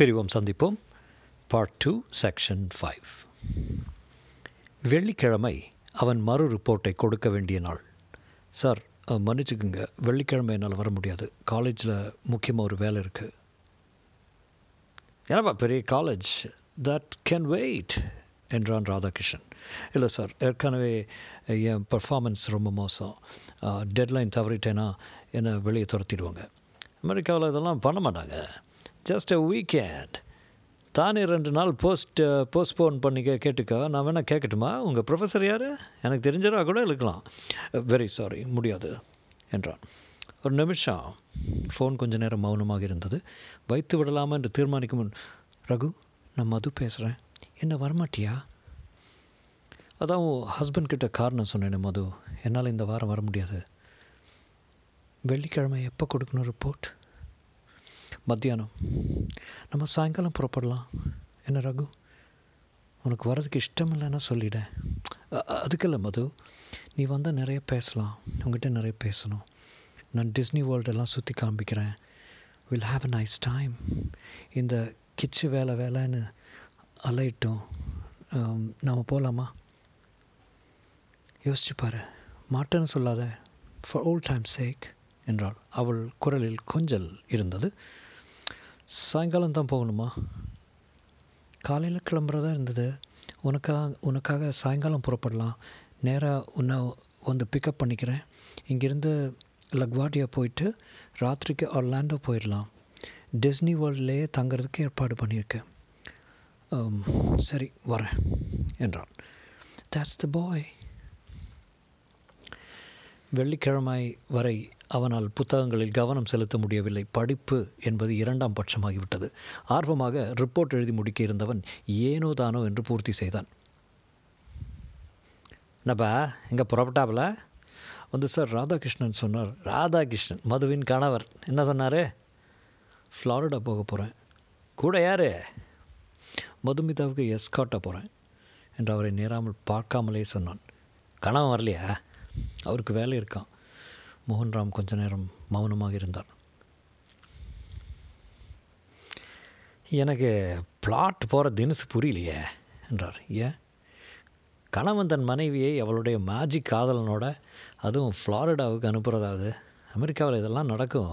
பிரிவோம் சந்திப்போம் Part 2 Section 5. வெள்ளிக்கிழமை அவன் மறு ரிப்போர்ட்டை கொடுக்க வேண்டிய நாள். சார் மன்னிச்சுக்குங்க, வெள்ளிக்கிழமை என்னால் வர முடியாது, காலேஜில் முக்கியமாக ஒரு வேலை இருக்குது. ஏன்னா பெரிய காலேஜ், தட் கேன் வெயிட் என்றான் ராதாகிருஷ்ணன். இல்லை சார், ஏற்கனவே என் பர்ஃபார்மன்ஸ் ரொம்ப மோசம், டெட்லைன் தவறிட்டேன்னா என்னை வெளியே துரத்திடுவாங்க. அமெரிக்காவில் இதெல்லாம் பண்ண மாட்டாங்க, ஜஸ்ட் எ வீக்கெண்ட் தானே, 2 நாள் போஸ்ட்போன் பண்ணி கேட்டுக்கா. நான் வேணால் கேட்கட்டுமா, உங்கள் ப்ரொஃபஸர் யார், எனக்கு தெரிஞ்சதாக கூட இருக்கலாம். வெரி சாரி, முடியாது என்றான். ஒரு நிமிஷம் ஃபோன் கொஞ்சம் நேரம் மௌனமாக இருந்தது. வைத்து விடலாமா என்று தீர்மானிக்கும் முன், ரகு நான் மது பேசுகிறேன், என்ன வரமாட்டியா? அதான் உன் ஹஸ்பண்ட் கிட்ட காரணம் சொன்னேன் மது, என்னால் இந்த வாரம் வர முடியாது. வெள்ளிக்கிழமை எப்போ கொடுக்கணும் ரிப்போர்ட்? மத்தியானம். நம்ம சாயங்காலம் புறப்படலாம் என்ன ரகு, உனக்கு வரதுக்கு இஷ்டம் இல்லைன்னா சொல்லிவிடேன். அதுக்கில்லை மது, நீ வந்தால் நிறைய பேசலாம், உங்கள்கிட்ட நிறைய பேசணும். நான் டிஸ்னி வேர்ல்டெல்லாம் சுற்றி காமிக்கிறேன். Will have a nice time. இந்த கிச்சு வேலை வேலைன்னு அலையிட்டோம். நாம் போகலாமா? யோசிச்சுப்பார், மாட்டேன்னு சொல்லாத, ஃபார் ஓல் டைம் சேக் என்றாள். அவள் குரலில் கொஞ்சல் இருந்தது. சாயங்காலம் தான் போகணுமா? காலையில் கிளம்புறதா இருந்தது, உனக்காக சாயங்காலம் புறப்படலாம். நேராக உன்னை வந்து பிக்கப் பண்ணிக்கிறேன். இங்கேருந்து லக்வாடியா போயிட்டு ராத்திரிக்கு ஒர்லாண்டோ போயிடலாம். டிஸ்னி வேர்ல்ட்லேயே தங்கிறதுக்கு ஏற்பாடு பண்ணியிருக்கேன். சரி வரேன் என்றான். That's the boy. வெள்ளிக்கிழமை வரை அவனால் புத்தகங்களில் கவனம் செலுத்த முடியவில்லை. படிப்பு என்பது 2ஆம் பட்சமாகிவிட்டது. ஆர்வமாக ரிப்போர்ட் எழுதி முடிக்க இருந்தவன் ஏனோ தானோ என்று பூர்த்தி செய்தான். என்னப்பா எங்கே புறப்பட்டாவில் வந்து சார் ராதாகிருஷ்ணன் சொன்னார். ராதாகிருஷ்ணன் மதுவின் கணவர். என்ன சொன்னார்? ஃப்ளாரிடா போக போகிறேன். கூட யார்? மதுமிதாவுக்கு எஸ்காட்டாக போகிறேன் என்று அவரை நேராமல் பார்க்காமலே சொன்னான். கணவன் வரலையா? அவருக்கு வேலை இருக்கான். மோகன்ராம் கொஞ்ச நேரம் மௌனமாக இருந்தார். எனக்கு பிளாட் போகிற தினசு புரியலையே என்றார். ஏன்? கணவன் தன் மனைவியை அவளுடைய மேஜிக் காதலனோட அதுவும் ஃப்ளாரிடாவுக்கு அனுப்புகிறதாவது. அமெரிக்காவில் இதெல்லாம் நடக்கும்,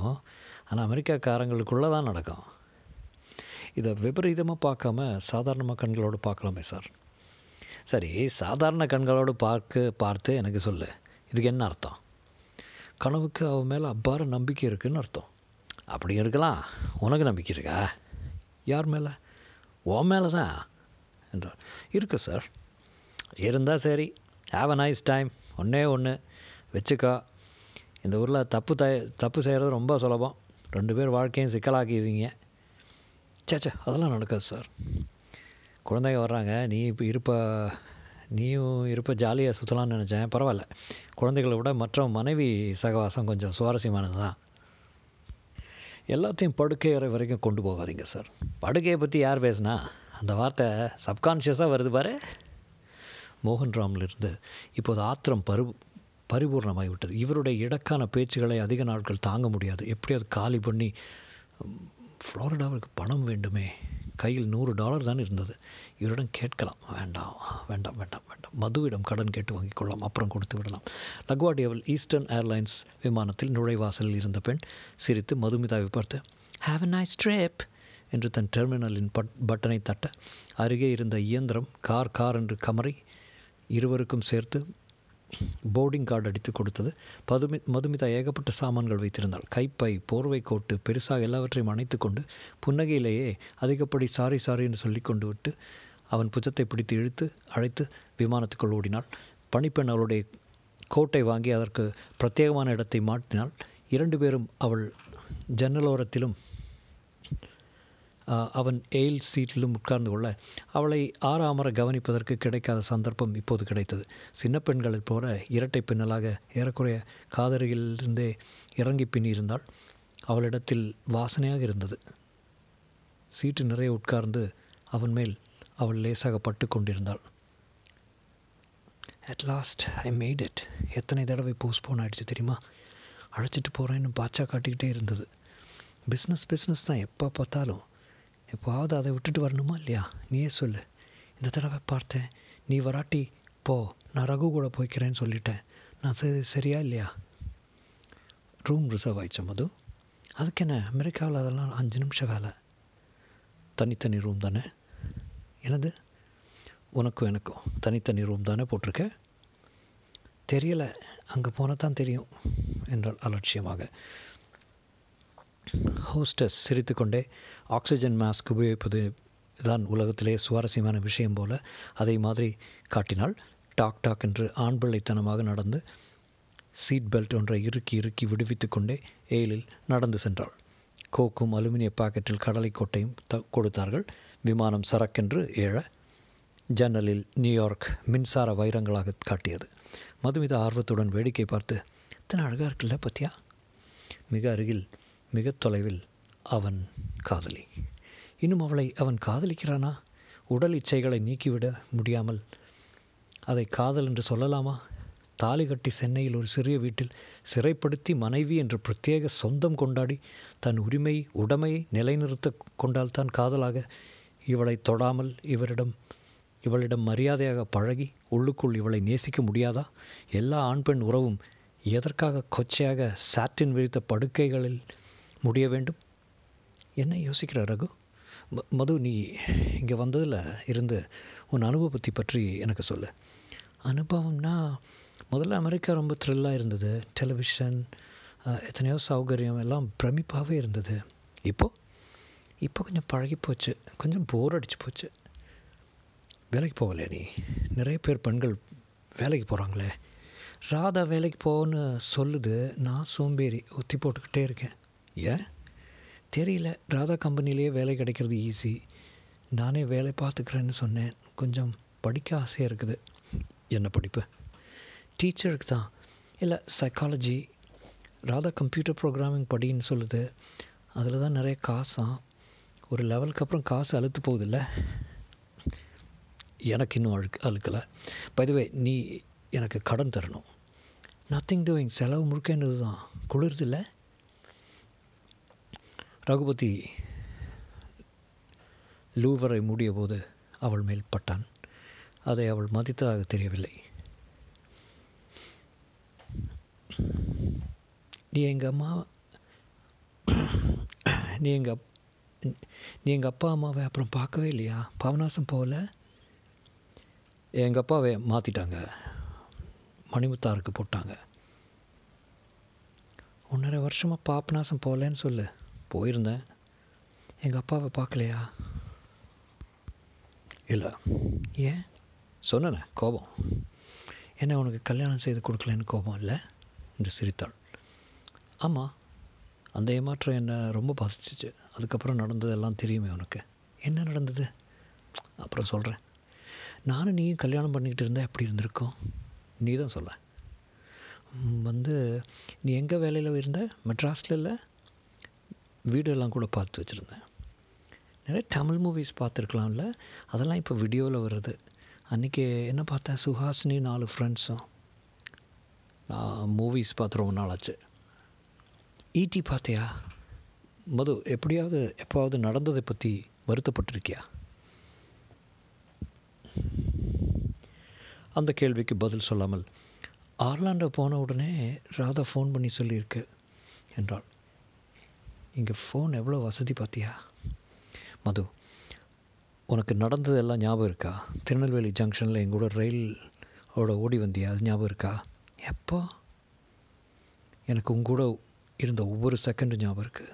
ஆனால் அமெரிக்காக்காரங்களுக்குள்ளே தான் நடக்கும். இதை விபரீதமாக பார்க்காம சாதாரணமாக கண்களோடு பார்க்கலாமே சார். சரி, சாதாரண கண்களோடு பார்த்து எனக்கு சொல்லு, இதுக்கு என்ன அர்த்தம்? கனவுக்கு அவன் மேலே அப்பார நம்பிக்கை இருக்குதுன்னு அர்த்தம். அப்படி இருக்கலாம். உனக்கு நம்பிக்கை இருக்கா? யார் மேலே? உன் மேலே தான் என்றார். இருக்கு சார். இருந்தால் சரி, ஹாவ் அ நைஸ் டைம். ஒன்றே ஒன்று வச்சுக்கா, இந்த ஊரில் தப்பு செய்கிறது ரொம்ப சுலபம். 2 பேர் வாழ்க்கையும் சிக்கலாக்கிடுவீங்க. சேச்சா அதெல்லாம் நடக்காது சார். குழந்தைங்க வர்றாங்க, நீயும் இருப்ப ஜாலியாக சுற்றலான்னு நினச்சேன். பரவாயில்ல, குழந்தைகளை விட மற்ற மனைவி சகவாசம் கொஞ்சம் சுவாரஸ்யமானது தான். எல்லாத்தையும் படுக்கை அறை வரைக்கும் கொண்டு போகாதீங்க சார். படுக்கையை பற்றி யார் பேசுனா? அந்த வார்த்தை சப்கான்ஷியஸாக வருது பாரு. மோகன்ராமிலிருந்து இப்போது ஆத்திரம் பரிபூர்ணமாகிவிட்டது. இவருடைய இடக்கான பேச்சுகளை அதிக நாட்கள் தாங்க முடியாது. எப்படியாவது காலி பண்ணி ஃப்ளாரிடாவுக்கு பணம் வேண்டுமே. கையில் $100 தான் இருந்தது. இவரிடம் கேட்கலாம். வேண்டாம் வேண்டாம் வேண்டாம் வேண்டாம். மதுவிடம் கடன் கேட்டு வாங்கிக் கொள்ளலாம், அப்புறம் கொடுத்து விடலாம். லக்வாடியாவில் ஈஸ்டர்ன் ஏர்லைன்ஸ் விமானத்தில் நுழைவாசலில் இருந்த பெண் சிரித்து மதுமிதாவை பார்த்து ஹாவ் அ நைஸ் ட்ரிப் என்று தன் டெர்மினலின் பட்டனை தட்ட அருகே இருந்த இயந்திரம் கார் கார் என்று கமறி இருவருக்கும் சேர்த்து போர்டிங் கார்டு அடித்து கொடுத்தது. மதுமிதா ஏகப்பட்ட சாமான்கள் வைத்திருந்தாள். கைப்பை, போர்வை கோட்டு, பெருசாக எல்லாவற்றையும் அணைத்து கொண்டு புன்னகையிலேயே அதிகப்படி சாரி சாரின்னு சொல்லி கொண்டு விட்டு அவன் புஜத்தை பிடித்து இழுத்து அழைத்து விமானத்துக்குள் ஓடினாள். பணிப்பெண் அவளுடைய கோட்டை வாங்கி அதற்கு பிரத்யேகமான இடத்தை மாட்டினாள். 2 பேரும் அவள் ஜன்னலோரத்திலும் அவன் எயில் சீட்டிலும் உட்கார்ந்து கொள்ள அவளை ஆறாமற கவனிப்பதற்கு கிடைக்காத சந்தர்ப்பம் இப்போது கிடைத்தது. சின்ன பெண்களைப் போல இரட்டை பின்னலாக ஏறக்குறைய காதருகிலிருந்தே இறங்கி பின்னி இருந்தால் அவளிடத்தில் வாசனையாக இருந்தது. சீட்டு நிறைய உட்கார்ந்து அவன் மேல் அவள் லேசாக பட்டு கொண்டிருந்தாள். At last I made it. எத்தனை தடவை போஸ்ட்போன் ஆகிடுச்சு தெரியுமா? அழைச்சிட்டு போகிறேன்னு பாச்சா காட்டிக்கிட்டே இருந்தது. பிஸ்னஸ் தான் எப்போ பார்த்தாலும். எப்போவாவது அதை விட்டுட்டு வரணுமா இல்லையா? நீயே சொல்லு. இந்த தடவை பார்த்தேன் நீ வராட்டி போ, நான் ரகு கூட போய்க்கிறேன்னு சொல்லிட்டேன். நான் சரியா இல்லையா? ரூம் ரிசர்வ் ஆகிடுச்சேன் மது. அதுக்கு என்ன அமெரிக்காவில் அதெல்லாம் 5 நிமிஷம் வேலை. தனித்தனி ரூம் தானே? எனது உனக்கும் எனக்கும் தனித்தனி ரூம் தானே போட்டிருக்க? தெரியலை, அங்கே போனால் தான் தெரியும் என்றால் அலட்சியமாக. ஹோஸ்டஸ் சிரித்துக்கொண்டே, ஆக்சிஜன் மாஸ்க் உபயோகிப்பது தான் உலகத்திலே சுவாரஸ்யமான விஷயம் போல அதே மாதிரி காட்டினால் டாக் டாக் என்று ஆண் பிள்ளைத்தனமாக நடந்து சீட் பெல்ட் ஒன்றை இறுக்கி இறுக்கி விடுவித்து கொண்டே ஏலில் நடந்து சென்றாள். கோக்கும் அலுமினிய பாக்கெட்டில் கடலை கோட்டையும் கொடுத்தார்கள். விமானம் சரக்கென்று ஏழ ஜன்னலில் நியூயார்க் மின்சார வைரங்களாக காட்டியது. மதுமிதா ஆர்வத்துடன் வேடிக்கை பார்த்து, இத்தனை அழகாக இருக்குல்ல பத்தியா? மிக அருகில் மிக தொலைவில் அவன் காதலி. இன்னும் அவளை அவன் காதலிக்கிறானா? உடல் இச்சைகளை நீக்கிவிட முடியாமல் அதை காதல் என்று சொல்லலாமா? தாலி கட்டி சென்னையில் ஒரு சிறிய வீட்டில் சிறைப்படுத்தி மனைவி என்று பிரத்யேக சொந்தம் கொண்டாடி தன் உரிமை உடைமையை நிலைநிறுத்த கொண்டால்தான் காதலாக. இவளை தொடாமல் இவளிடம் மரியாதையாக பழகி உள்ளுக்குள் இவளை நேசிக்க முடியாதா? எல்லா ஆண் பெண் உறவும் எதற்காக கொச்சையாக சாட்டின் விரித்த படுக்கைகளில் முடிய வேண்டும்? என்ன யோசிக்கிற ரகு? மது, நீ இங்கே வந்ததில் இருந்து உன் அனுபவத்தை பற்றி எனக்கு சொல்லு. அனுபவம்னா முதல்ல அமெரிக்கா ரொம்ப த்ரில்லாக இருந்தது. டெலிவிஷன், எத்தனையோ சௌகரியம், எல்லாம் பிரமிப்பாகவே இருந்தது. இப்போ கொஞ்சம் பழகி போச்சு, கொஞ்சம் போர் அடிச்சு போச்சு. வேலைக்கு போகலையே நீ? நிறைய பேர் பெண்கள் வேலைக்கு போகிறாங்களே. ராதா வேலைக்கு போகன்னு சொல்லுது, நான் சோம்பேறி ஒத்தி போட்டுக்கிட்டே இருக்கேன். ஏன் தெரியல, ராதா கம்பெனிலேயே வேலை கிடைக்கிறது ஈஸி. நானே வேலை பார்த்துக்கிறேன்னு சொன்னேன். கொஞ்சம் படிக்க ஆசையாக இருக்குது. என்ன படிப்பு? டீச்சருக்கு தான். இல்லை, சைக்காலஜி. ராதா கம்ப்யூட்டர் ப்ரோக்ராமிங் படின்னு சொல்லுது. அதில் தான் நிறைய காசாம். ஒரு லெவலுக்கு அப்புறம் காசு அழுத்து போகுதில்ல. எனக்கு இன்னும் அழுக்கலை. பைதவே, நீ எனக்கு கடன் தரணும். நத்திங் டூயிங், செலவு முழுக்கன்றது தான். குளிர்தில்லை? ரகுபதி லூவரை மூடிய போது அவள் மேல் பட்டான். அதை அவள் மதித்ததாக தெரியவில்லை. நீ எங்கள் அப்பா அம்மாவை அப்புறம் பார்க்கவே இல்லையா? பாவநாசம் போகலை? எங்கள் அப்பாவை மாற்றிட்டாங்க, மணிமுத்தாருக்கு போட்டாங்க. 1.5 வருஷமாக பாப்பநாசம் போகலன்னு சொல்லு. போயிருந்தேன். எங்கள் அப்பாவை பார்க்கலையா? இல்லை. ஏன்? சொன்னேனே, கோபம். என்ன, உனக்கு கல்யாணம் செய்து கொடுக்கலன்னு கோபம் இல்லை என்று சிரித்தாள். ஆமாம், அந்த ஏமாற்றம் என்னை ரொம்ப பாதிச்சிச்சு. அதுக்கப்புறம் நடந்ததெல்லாம் தெரியுமே உனக்கு. என்ன நடந்தது? அப்புறம் சொல்கிறேன். நானும் நீயும் கல்யாணம் பண்ணிக்கிட்டு இருந்தால் எப்படி இருந்திருக்கோம்? நீ தான் சொல்ல. நீ எங்கள் வேலையில் இருந்த? மெட்ராஸில். இல்லை, வீடெல்லாம் கூட பார்த்து வச்சுருந்தேன். நிறைய தமிழ் மூவிஸ் பார்த்துருக்கலாம்ல, அதெல்லாம் இப்போ வீடியோவில் வருது. அன்றைக்கி என்ன பார்த்தேன்? சுஹாசினி 4 ஃப்ரெண்ட்ஸும். மூவிஸ் பார்த்து ரொம்ப நாளாச்சு. ஈட்டி பார்த்தியா? மது, எப்பாவது நடந்ததை பற்றி வருத்தப்பட்டிருக்கியா? அந்த கேள்விக்கு பதில் சொல்லாமல், ஆர்லாண்டோ போன உடனே ராதா ஃபோன் பண்ணி சொல்லியிருக்கு என்றாள். இங்கே ஃபோன் எவ்வளோ வசதி பார்த்தியா? மது, உனக்கு நடந்ததெல்லாம் ஞாபகம் இருக்கா? திருநெல்வேலி ஜங்ஷனில் எங்கூட ரயிலோட ஓடி வந்தியா, அது ஞாபகம் இருக்கா? எப்போ? எனக்கு உங்கூட இருந்த ஒவ்வொரு செகண்டும் ஞாபகம் இருக்குது.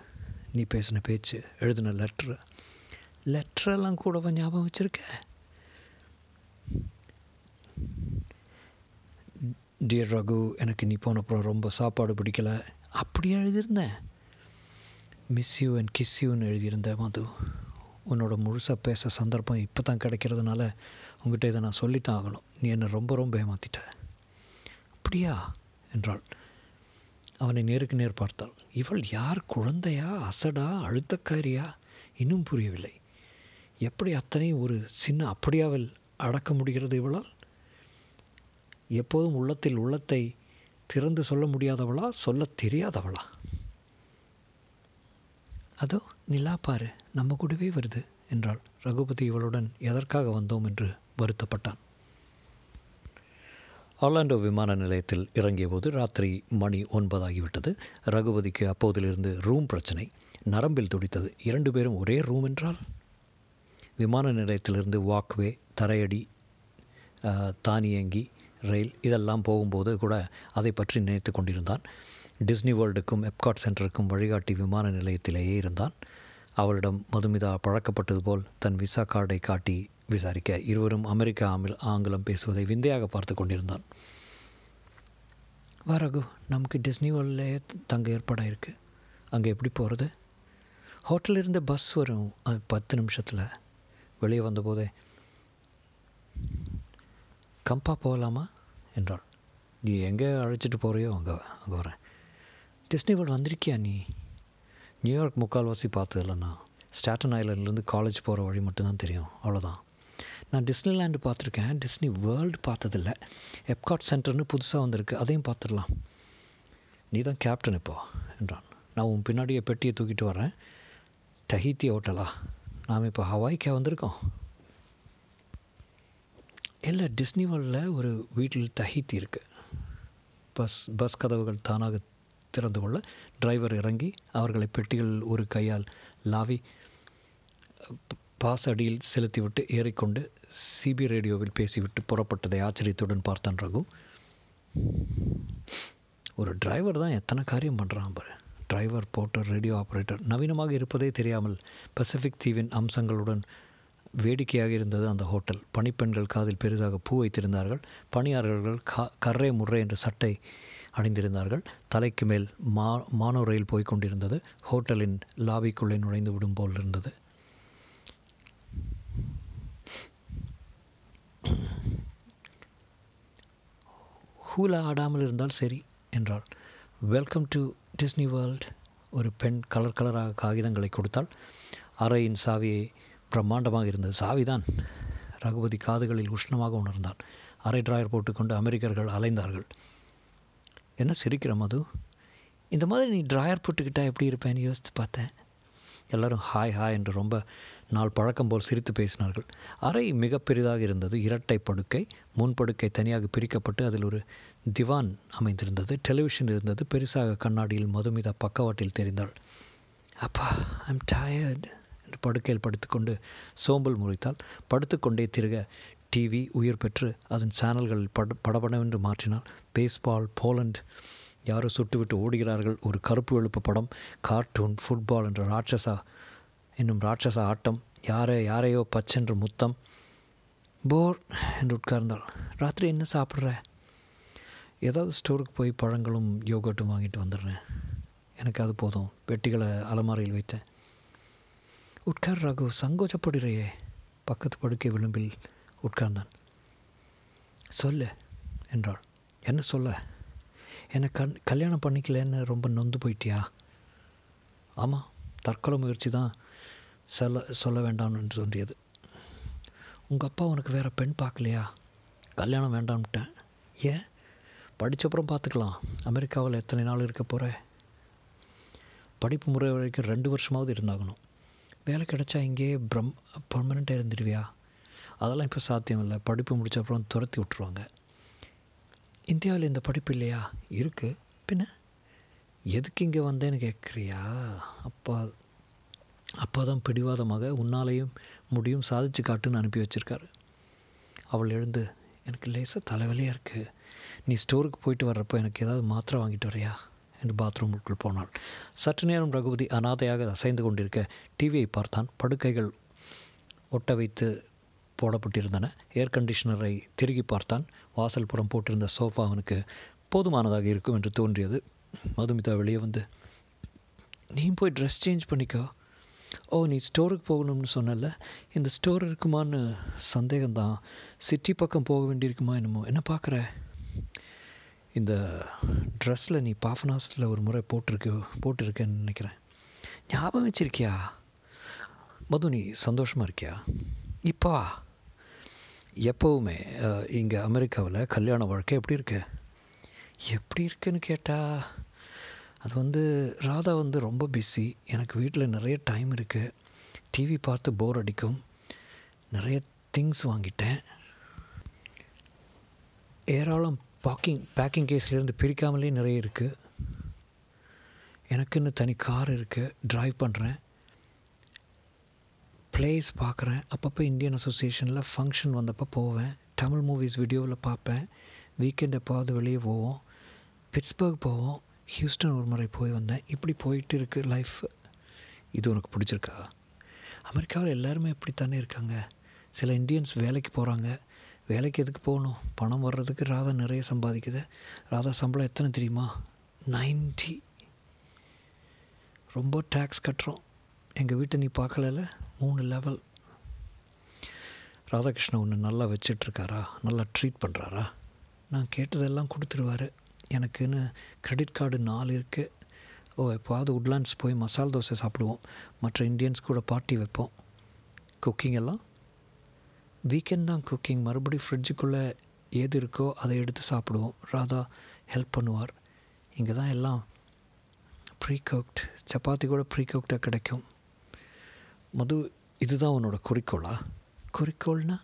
நீ பேசின பேச்சு, எழுதின லெட்டரெல்லாம் கூடவா ஞாபகம் வச்சுருக்க? டியர் ரகு, எனக்கு நீ போனப்புறம் ரொம்ப சாப்பாடு பிடிக்கலை. அப்படியே எழுதியிருந்தேன். மிஸ் யூ அண்ட் கிஸ் யூன்னு எழுதியிருந்தேன். மது, உன்னோட முழுசாக பேச சந்தர்ப்பம் இப்போ தான் கிடைக்கிறதுனால உங்கள்கிட்ட இதை நான் சொல்லித்தான் ஆகணும். நீ என்னை ரொம்ப ரொம்ப ஏமாற்றிட்ட. அப்படியா என்றாள். அவனை நேருக்கு நேர் பார்த்தாள். இவள் யார்? குழந்தையா, அசடா, அழுத்தக்காரியா? இன்னும் புரியவில்லை. எப்படி அத்தனையும் ஒரு சின்ன அப்படியாவில் அடக்க முடிகிறது இவளால்? எப்போதும் உள்ளத்தில் உள்ளத்தை திறந்து சொல்ல முடியாதவளா, சொல்ல தெரியாதவளா? அதோ நிலா பாரு நம்ம கூடவே வருது என்றாள். ரகுபதி இவளுடன் எதற்காக வந்தோம் என்று வருத்தப்பட்டான். ஆர்லாண்டோ விமான நிலையத்தில் இறங்கிய போது ராத்திரி மணி 9 ஆகிவிட்டது. ரகுபதிக்கு அப்போதிலிருந்து ரூம் பிரச்சனை. நரம்பில் துடித்தது. 2 பேரும் ஒரே ரூம் என்றால்? விமான நிலையத்திலிருந்து வாக்வே, தரையடி, தானியங்கி ரயில் இதெல்லாம் போகும்போது கூட அதை பற்றி நினைத்து கொண்டிருந்தான். டிஸ்னி வேர்ல்டுக்கும் எப்காட் சென்டருக்கும் வழிகாட்டி விமான நிலையத்திலேயே இருந்தான். அவளிடம் மதுமிதா பழக்கப்பட்டது போல் தன் விசா கார்டை காட்டி விசாரிக்க இருவரும் அமெரிக்க ஆங்கிலம் பேசுவதை விந்தையாக பார்த்து கொண்டிருந்தான். வா ரகு, நமக்கு டிஸ்னி வேர்ல்ட்லேயே தங்க ஏற்பாடாக இருக்குது. அங்கே எப்படி போகிறது? ஹோட்டலிருந்து பஸ் வரும் 10 நிமிஷத்தில். வெளியே வந்தபோதே கம்பா போகலாமா என்றாள். நீ எங்கே அழைச்சிட்டு போகிறையோ அங்கே வரேன். டிஸ்னி வேர்ல்டு வந்திருக்கியா நீ? நியூயார்க் முக்கால்வாசி பார்த்ததில்லைண்ணா. ஸ்டாட்டன் ஐலண்ட்லேருந்து காலேஜ் போகிற வழி மட்டும்தான் தெரியும், அவ்வளோதான். நான் டிஸ்னிலேண்டு பார்த்துருக்கேன், டிஸ்னி வேர்ல்டு பார்த்ததில்லை. எப்காட் சென்டர்னு புதுசாக வந்திருக்கு, அதையும் பார்த்துடலாம். நீ தான் கேப்டன் இப்போ என்றான். நான் உன் பின்னாடியே பெட்டியை தூக்கிட்டு வரேன். தஹித்தி ஹோட்டலா? நாம் இப்போ ஹவாய்க்கே வந்திருக்கோம். இல்லை, டிஸ்னி வேர்ல்டில் ஒரு வீட்டில் தஹித்தி இருக்குது. பஸ் கதவுகள் தானாக திறந்து கொள்ள டிரைவர் இறங்கி அவர்களை பெட்டிகள் ஒரு கையால் லாவி பாசடியில் செலுத்திவிட்டு ஏறிக்கொண்டு சிபி ரேடியோவில் பேசிவிட்டு புறப்பட்டதை ஆச்சரியத்துடன் பார்த்தான் ரகு. ஒரு டிரைவர் தான் எத்தனை காரியம் பண்ணுறான் பாரு. டிரைவர், போர்ட்டர், ரேடியோ ஆப்ரேட்டர், நவீனமாக இருப்பதே தெரியாமல் பசிபிக் தீவின் அம்சங்களுடன் வேடிக்கையாக இருந்தது அந்த ஹோட்டல். பணிப்பெண்கள் காதில் பெரிதாக பூ வைத்திருந்தார்கள். பணியாளர்கள் கர்ரே முர்ரே என்ற சட்டை அணிந்திருந்தார்கள். தலைக்கு மேல் மானோ ரயில் போய் கொண்டிருந்தது. ஹோட்டலின் லாபிக்குள்ளே நுழைந்து விடும் போல் இருந்தது. ஹூலா ஆடாமல் இருந்தால் சரி என்றாள். Welcome to Disney world. ஒரு பெண் கலர் கலராக காகிதங்களை கொடுத்தாள். அறையின் சாவியை பிரம்மாண்டமாக இருந்தது. சாவிதான். ரகுபதி காதுகளில் உஷ்ணமாக உணர்ந்தான். அரை டிராயர் போட்டுக்கொண்டு அமெரிக்கர்கள் அலைந்தார்கள். என்ன சிரிக்கிற மது, இந்த மாதிரி நீ ட்ராயர் போட்டுக்கிட்டால் எப்படி இருப்பேன்னு யோசித்து பார்த்தேன். எல்லோரும் ஹாய் ஹாய் என்று ரொம்ப நாள் பழக்கம் போல் சிரித்து பேசினார்கள். அறை மிக பெரிதாக இருந்தது. இரட்டை படுக்கை, முன்படுக்கை தனியாக பிரிக்கப்பட்டு அதில் ஒரு திவான் அமைந்திருந்தது. டெலிவிஷன் இருந்தது. பெருசாக கண்ணாடியில் மதுமிதா பக்கவாட்டில் தெரிந்தாள். அப்பா ஐம் டயர்டு என்று படுக்கையில் படுத்துக்கொண்டு சோம்பல் முறைத்தால் படுத்துக்கொண்டே திருக டிவி உயிர் பெற்று அதன் சேனல்கள் படபடவென்று மாற்றினாள். பேஸ்பால், போலண்ட், யாரோ சுட்டுவிட்டு ஓடுகிறார்கள், ஒரு கருப்பு வெளுப்பு படம், கார்ட்டூன், ஃபுட்பால் என்ற ராட்சச ஆட்டம், யாரையோ பச்சென்று முத்தம். போர் என்று உட்கார்ந்தாள். ராத்திரி என்ன சாப்பிட்ற? ஏதாவது ஸ்டோருக்கு போய் பழங்களும் யோகர்ட்டும் வாங்கிட்டு வந்துடுறேன், எனக்கு அது போதும். பெட்டிகளை அலமாரியில் வைத்தேன். உட்கார் ரகு, சங்கோச்சப்படுகிறையே. பக்கத்து படுக்கை விளிம்பில் உட்கார்ந்தான். சொல்லு என்றாள். என்ன சொல்ல? என்னை கல்யாணம் பண்ணிக்கலன்னு ரொம்ப நொந்து போயிட்டியா? ஆமாம், தற்கொலை முயற்சி தான். சொல்ல வேண்டாம்னு தோன்றியது. உங்கள் அப்பா உனக்கு வேறு பெண் பார்க்கலையா? கல்யாணம் வேண்டாம்ட்டேன். ஏன்? படித்தப்புறம் பார்த்துக்கலாம். அமெரிக்காவில் எத்தனை நாள் இருக்க போகிற? படிப்பு முறை வரைக்கும் 2 வருஷமாவது இருந்தாகணும். வேலை கிடச்சா இங்கேயே பர்மனெண்ட்டாக இருந்துடுவியா? அதெல்லாம் இப்போ சாத்தியம் இல்லை. படிப்பு முடிச்ச அப்புறம் துரத்தி விட்டுருவாங்க. இந்தியாவில் இந்த படிப்பு இல்லையா? இருக்குது. பின்ன எதுக்கு இங்கே வந்தேன்னு கேட்குறியா? அப்பா தான் பிடிவாதமாக உன்னாலையும் முடியும், சாதிச்சு காட்டுன்னு அனுப்பி வச்சுருக்காரு. அவள் எழுந்து, எனக்கு லேசாக தலைவலியாக இருக்குது, நீ ஸ்டோருக்கு போயிட்டு வர்றப்போ எனக்கு ஏதாவது மாத்திரை வாங்கிட்டு வரையா என்று பாத்ரூமுக்குள் போனாள். சற்று நேரம் ரகுபதி அனாதையாக அசைந்து கொண்டிருக்க டிவியை பார்த்தான். படுக்கைகள் ஒட்ட வைத்து போடப்பட்டிருந்தன. ஏர் கண்டிஷனரை திருகி பார்த்தான். வாசல் புறம் போட்டிருந்த சோஃபா அவனுக்கு போதுமானதாக இருக்கும் என்று தோன்றியது. மதுமிதா வெளியே வந்து, நீ போய் ட்ரெஸ் சேஞ்ச் பண்ணிக்கோ. ஓ, நீ ஸ்டோருக்கு போகணும்னு சொன்னல, இந்த ஸ்டோர் இருக்குமான்னு சந்தேகம்தான். சிட்டி பக்கம் போக வேண்டியிருக்குமா என்னமோ. என்ன பார்க்குற? இந்த ட்ரெஸ்ஸில் நீ பாஃபனாஸில் ஒரு முறை போட்டிருக்கேன்னு நினைக்கிறேன். ஞாபகம் வச்சுருக்கியா மது? நீ சந்தோஷமாக இருக்கியா? இப்போ எப்போவுமே இங்கே அமெரிக்காவில் கல்யாண வாழ்க்கை எப்படி இருக்கு? எப்படி இருக்குன்னு கேட்டால் அது வந்து ராதா வந்து ரொம்ப பிஸி, எனக்கு வீட்டில் நிறைய டைம் இருக்குது, டிவி பார்த்து போர் அடிக்கும், நிறைய திங்ஸ் வாங்கிட்டேன், ஏராளம் பேக்கிங் கேஸ்லேருந்து பிரிக்காமலே நிறைய இருக்குது, எனக்குன்னு தனி கார் இருக்குது, ட்ரைவ் பண்ணுறேன், ப்ளேஸ் பார்க்குறேன், அப்பப்போ இந்தியன் அசோசியேஷனில் ஃபங்க்ஷன் வந்தப்போ போவேன், தமிழ் மூவிஸ் வீடியோவில் பார்ப்பேன், வீக்கெண்ட் எப்போது வெளியே போவோம், பிட்ஸ்பர்க் போவோம், ஹியூஸ்டன் ஒரு முறை போய் வந்தேன், இப்படி போயிட்டு இருக்குது லைஃப். இது உனக்கு பிடிச்சிருக்கா? அமெரிக்காவில் எல்லாருமே இப்படி தானே இருக்காங்க. சில இந்தியன்ஸ் வேலைக்கு போகிறாங்க, வேலைக்கு எதுக்கு போகணும், பணம் வர்றதுக்கு. ராதா நிறைய சம்பாதிக்குது. ராதா சம்பளம் எத்தனை தெரியுமா? 90. ரொம்ப டேக்ஸ் கட்டுறோம். எங்கள் வீட்டை நீ பார்க்கல, 3 லெவல். ராதாகிருஷ்ணன் ஒன்று நல்லா வச்சிட்ருக்காரா, நல்லா ட்ரீட் பண்ணுறாரா? நான் கேட்டதெல்லாம் கொடுத்துருவார். எனக்குன்னு கிரெடிட் கார்டு 4 இருக்குது. ஓ, எப்போது உட்லாண்ட்ஸ் போய் மசால் தோசை சாப்பிடுவோம், மற்ற இண்டியன்ஸ் கூட பார்ட்டி வைப்போம். குக்கிங் எல்லாம் வீக்கெண்ட் தான் குக்கிங். மறுபடியும் ஃப்ரிட்ஜுக்குள்ளே எது இருக்கோ அதை எடுத்து சாப்பிடுவோம். ராதா ஹெல்ப் பண்ணுவார். இங்கே தான் எல்லாம் ப்ரீ குக்ட், சப்பாத்தி கூட ப்ரீ குக்டாக கிடைக்கும். மது, இதுதான் உன்னோட குறிக்கோளா? குறிக்கோள்னா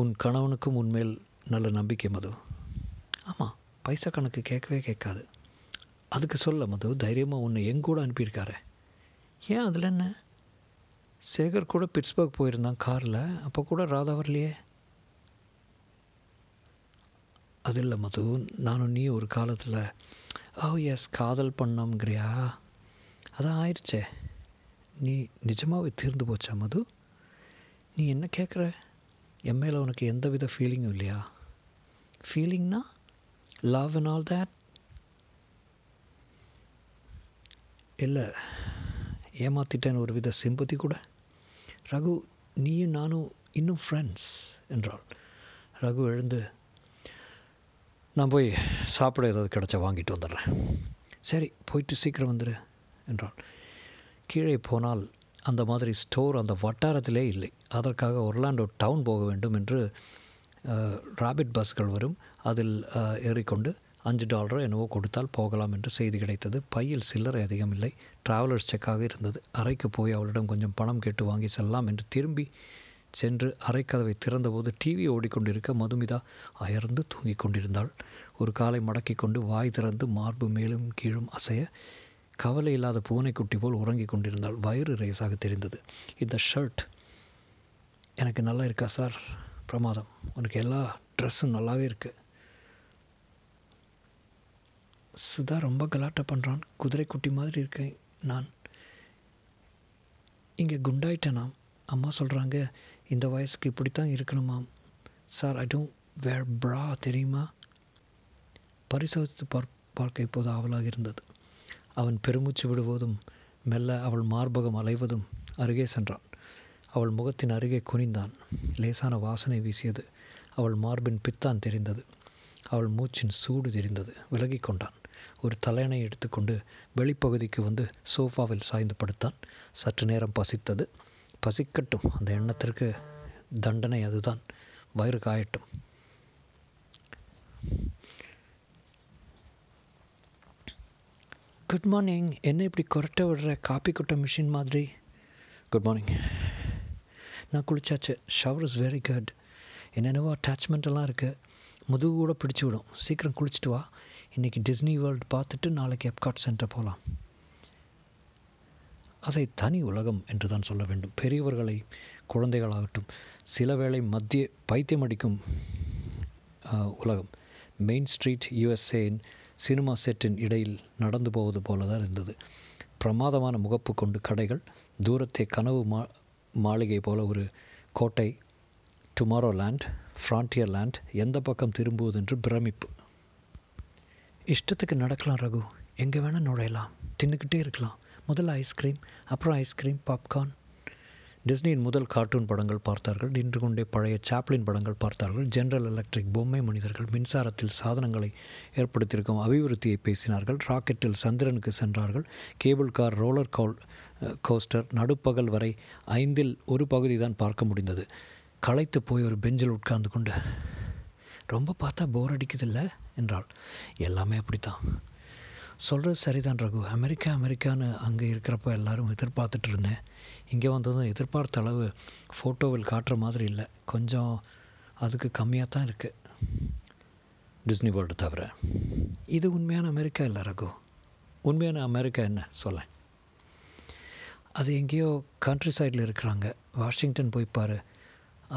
உன் கணவனுக்கும் உன்மேல் நல்ல நம்பிக்கை மது. ஆமாம், பைசா கணக்கு கேட்கவே கேட்காது. அதுக்கு சொல்ல மது, தைரியமாக உன்னை எங்கூட அனுப்பியிருக்காரு. ஏன், அதில் என்ன? சேகர் கூட பிட்ஸ்பர்க் போயிருந்தான் காரில், அப்போ கூட ராதா வரலையே. அது இல்லை மது, நானும் நீ ஒரு காலத்தில் ஓ எஸ் காதல் பண்ணோம்ங்கிறியா, அதான் ஆயிடுச்சே. நீ நிஜமாகவே தீர்ந்து போச்சா மது? நீ என்ன கேட்குற? என் மேலே உனக்கு எந்த வித ஃபீலிங்கும் இல்லையா? ஃபீலிங்னா லவ் அண்ட் ஆல் தேட்? இல்லை, ஏமாத்திட்டேன்னு ஒரு வித சிம்பத்தி கூட? ரகு, நீயும் நானும் இன்னும் ஃப்ரெண்ட்ஸ் என்றாள். ரகு எழுந்து, நான் போய் சாப்பிட ஏதாவது கிடச்சா வாங்கிட்டு வந்துடுறேன். சரி, போயிட்டு சீக்கிரம் வந்துடு என்றாள். கீழே போனால் அந்த மாதிரி ஸ்டோர் அந்த வட்டாரத்திலே இல்லை. அதற்காக ஒர்லாண்டோ டவுன் போக வேண்டும் என்று ராபிட் பஸ்கள் வரும். அதில் ஏறிக்கொண்டு $5 என்னவோ கொடுத்தால் போகலாம் என்று செய்தி கிடைத்தது. பையில் சில்லறை அதிகம் இல்லை, ட்ராவலர்ஸ் செக்காக இருந்தது. அறைக்கு போய் அவளிடம் கொஞ்சம் பணம் கேட்டு வாங்கி செல்லலாம் என்று திரும்பி சென்று அறைக்கதவை திறந்தபோது டிவி ஓடிக்கொண்டிருக்க மதுமிதா அயர்ந்து தூங்கிக் கொண்டிருந்தாள். ஒரு காலை மடக்கி கொண்டு வாய் திறந்து மார்பு மேலும் கீழும் அசைய கவலை இல்லாத பூனைக்குட்டி போல் உறங்கி கொண்டிருந்தாள். வயிறு ரேஸாக தெரிந்தது. இந்த ஷர்ட் எனக்கு நல்லா இருக்கா சார்? பிரமாதம், உனக்கு எல்லா ட்ரெஸ்ஸும் நல்லாவே இருக்குது. சுதா ரொம்ப கலாட்டை பண்ணுறான், குதிரைக்குட்டி மாதிரி இருக்கேன் நான். இங்கே குண்டாயிட்டேனாம். அம்மா சொல்கிறாங்க இந்த வயசுக்கு இப்படி தான் இருக்கணுமாம் சார். ஐ டோன்ட் வேர் ப்ரா தெரியுமா? பரிசோதித்து பார்க்க இப்போது அவளாக இருந்தது. அவன் பெருமூச்சு விடுவதும் மெல்ல அவள் மார்பகம் அலைவதும் அருகே சென்றான். அவள் முகத்தின் அருகே குனிந்தான். லேசான வாசனை வீசியது. அவள் மார்பின் பித்தான் தெரிந்தது. அவள் மூச்சின் சூடு தெரிந்தது. விலகி கொண்டான். ஒரு தலையணை எடுத்துக்கொண்டு வெளிப்பகுதிக்கு வந்து சோஃபாவில் சாய்ந்து படுத்தான். சற்று நேரம் பசித்தது. பசிக்கட்டும், அந்த எண்ணத்திற்கு தண்டனை அதுதான். வயிறு காயட்டும். Good morning. என்ன இப்படி கொரட்டை விடுற, காப்பி கொட்டை மிஷின் மாதிரி? Good morning. நான் குளிச்சாச்சு. Shower is very good. என்னென்னவோ அட்டாச்மெண்ட்டெல்லாம் இருக்குது, முதுகு கூட பிடிச்சி விடும். சீக்கிரம் குளிச்சுட்டு வா. இன்றைக்கி டிஸ்னி வேர்ல்டு பார்த்துட்டு நாளைக்கு எப்காட் சென்டர் போகலாம். அதை தனி உலகம் என்று தான் சொல்ல வேண்டும். பெரியவர்களை, குழந்தைகளாகட்டும், சில வேளை மத்திய பைத்தியம் அடிக்கும் உலகம். மெயின் ஸ்ட்ரீட் யுஎஸ்ஏன் சினிமா செட்டின் இடையில் நடந்து போவது போல தான் இருந்தது. பிரமாதமான முகப்பு கொண்டு கடைகள், தூரத்தை கனவு மாளிகை போல ஒரு கோட்டை, டுமாரோ லேண்ட், ஃப்ரான்டியர் லேண்ட், எந்த பக்கம் திரும்புவதென்று பிரமிப்பு. இஷ்டத்துக்கு நடக்கலாம் ரகு, எங்கே வேணால் நுழையலாம், தின்னுக்கிட்டே இருக்கலாம். முதல்ல ஐஸ்கிரீம், அப்புறம் ஐஸ்கிரீம், பாப்கார்ன். டிஸ்னியின் முதல் கார்ட்டூன் படங்கள் பார்த்தார்கள். நின்று கொண்டே பழைய சாப்ளின் படங்கள் பார்த்தார்கள். ஜெனரல் எலக்ட்ரிக் பொம்மை மனிதர்கள், மின்சாரத்தில் சாதனங்களை ஏற்படுத்தியிருக்கும் அபிவிருத்தியை பேசினார்கள். ராக்கெட்டில் சந்திரனுக்கு சென்றார்கள். Cable car, roller coaster. நடுப்பகல் வரை 5ல் ஒரு பகுதி தான் பார்க்க முடிந்தது. களைத்து போய் ஒரு பெஞ்சில் உட்கார்ந்து கொண்டு, ரொம்ப பார்த்தா போர் அடிக்குதில்ல என்றாள். எல்லாமே அப்படித்தான். சொல்கிறது சரிதான் ரகு. அமெரிக்கா அமெரிக்கான்னு அங்கே இருக்கிறப்ப எல்லோரும் எதிர்பார்த்துட்டு இருந்தேன். இங்கே வந்ததும் எதிர்பார்த்த அளவு ஃபோட்டோவில் காட்டுற மாதிரி இல்லை, கொஞ்சம் அதுக்கு கம்மியாக தான் இருக்குது. டிஸ்னி வேர்ல்டு தவிர இது உண்மையான அமெரிக்கா இல்லை ரகு. உண்மையான அமெரிக்கா என்ன சொல்ல, அது எங்கேயோ கண்ட்ரி சைடில் இருக்கிறாங்க. வாஷிங்டன் போய்ப்பார்,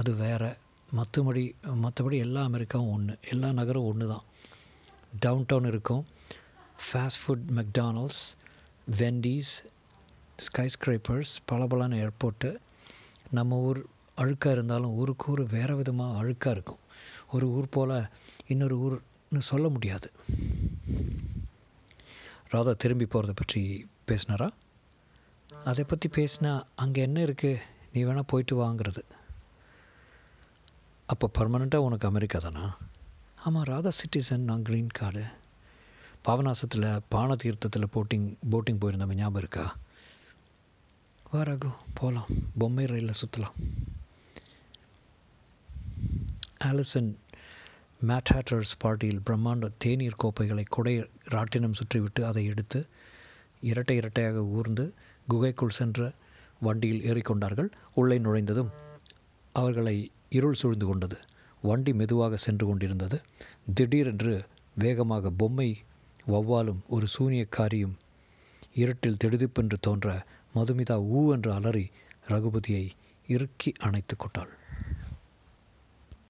அது வேறு. மற்றபடி எல்லா அமெரிக்காவும் ஒன்று, எல்லா நகரும் ஒன்று தான். டவுன் டவுன் இருக்கும், fast food, McDonald's, Wendy's, skyscrapers, பலபலான ஏர்போர்ட்டு. நம்ம ஊர் அழுக்காக இருந்தாலும் ஊருக்கு ஊர் வேறு விதமாக அழுக்காக இருக்கும். ஒரு ஊர் போல் இன்னொரு ஊர்னு சொல்ல முடியாது. ராதா திரும்பி போகிறத பற்றி பேசினாரா? அதை பற்றி பேசினா அங்கே என்ன இருக்குது, நீ வேணால் போயிட்டு வாங்கிறது. அப்போ பர்மனெண்ட்டாக உனக்கு அமெரிக்கா தானா? ஆமாம், ராதா சிட்டிசன், நான் க்ரீன் கார்டு. பாவநாசத்தில் பான தீர்த்தத்தில் போட்டிங் போயிருந்தோம், ஞாபகம் இருக்கா? வா ராகு போகலாம், பொம்மை ரயிலில் சுற்றலாம். ஆலிசன் மேட்ஹேட்டர்ஸ் பார்ட்டியில் பிரம்மாண்ட தேநீர் கோப்பைகளை கொடை ராட்டினம் சுற்றிவிட்டு அதை எடுத்து இரட்டையாக ஊர்ந்து குகைக்குள் சென்ற வண்டியில் ஏறிக்கொண்டார்கள். உள்ளே நுழைந்ததும் அவர்களை இருள் சூழ்ந்து கொண்டது. வண்டி மெதுவாக சென்று கொண்டிருந்தது. திடீரென்று வேகமாக பொம்மை வௌவாலும் ஒரு சூனியக்காரியும் இருட்டில் திடுதிப்பென்று தோன்ற மதுமிதா ஊ என்று அலறி ரகுபதியை இறுக்கி அணைத்து கொண்டாள்.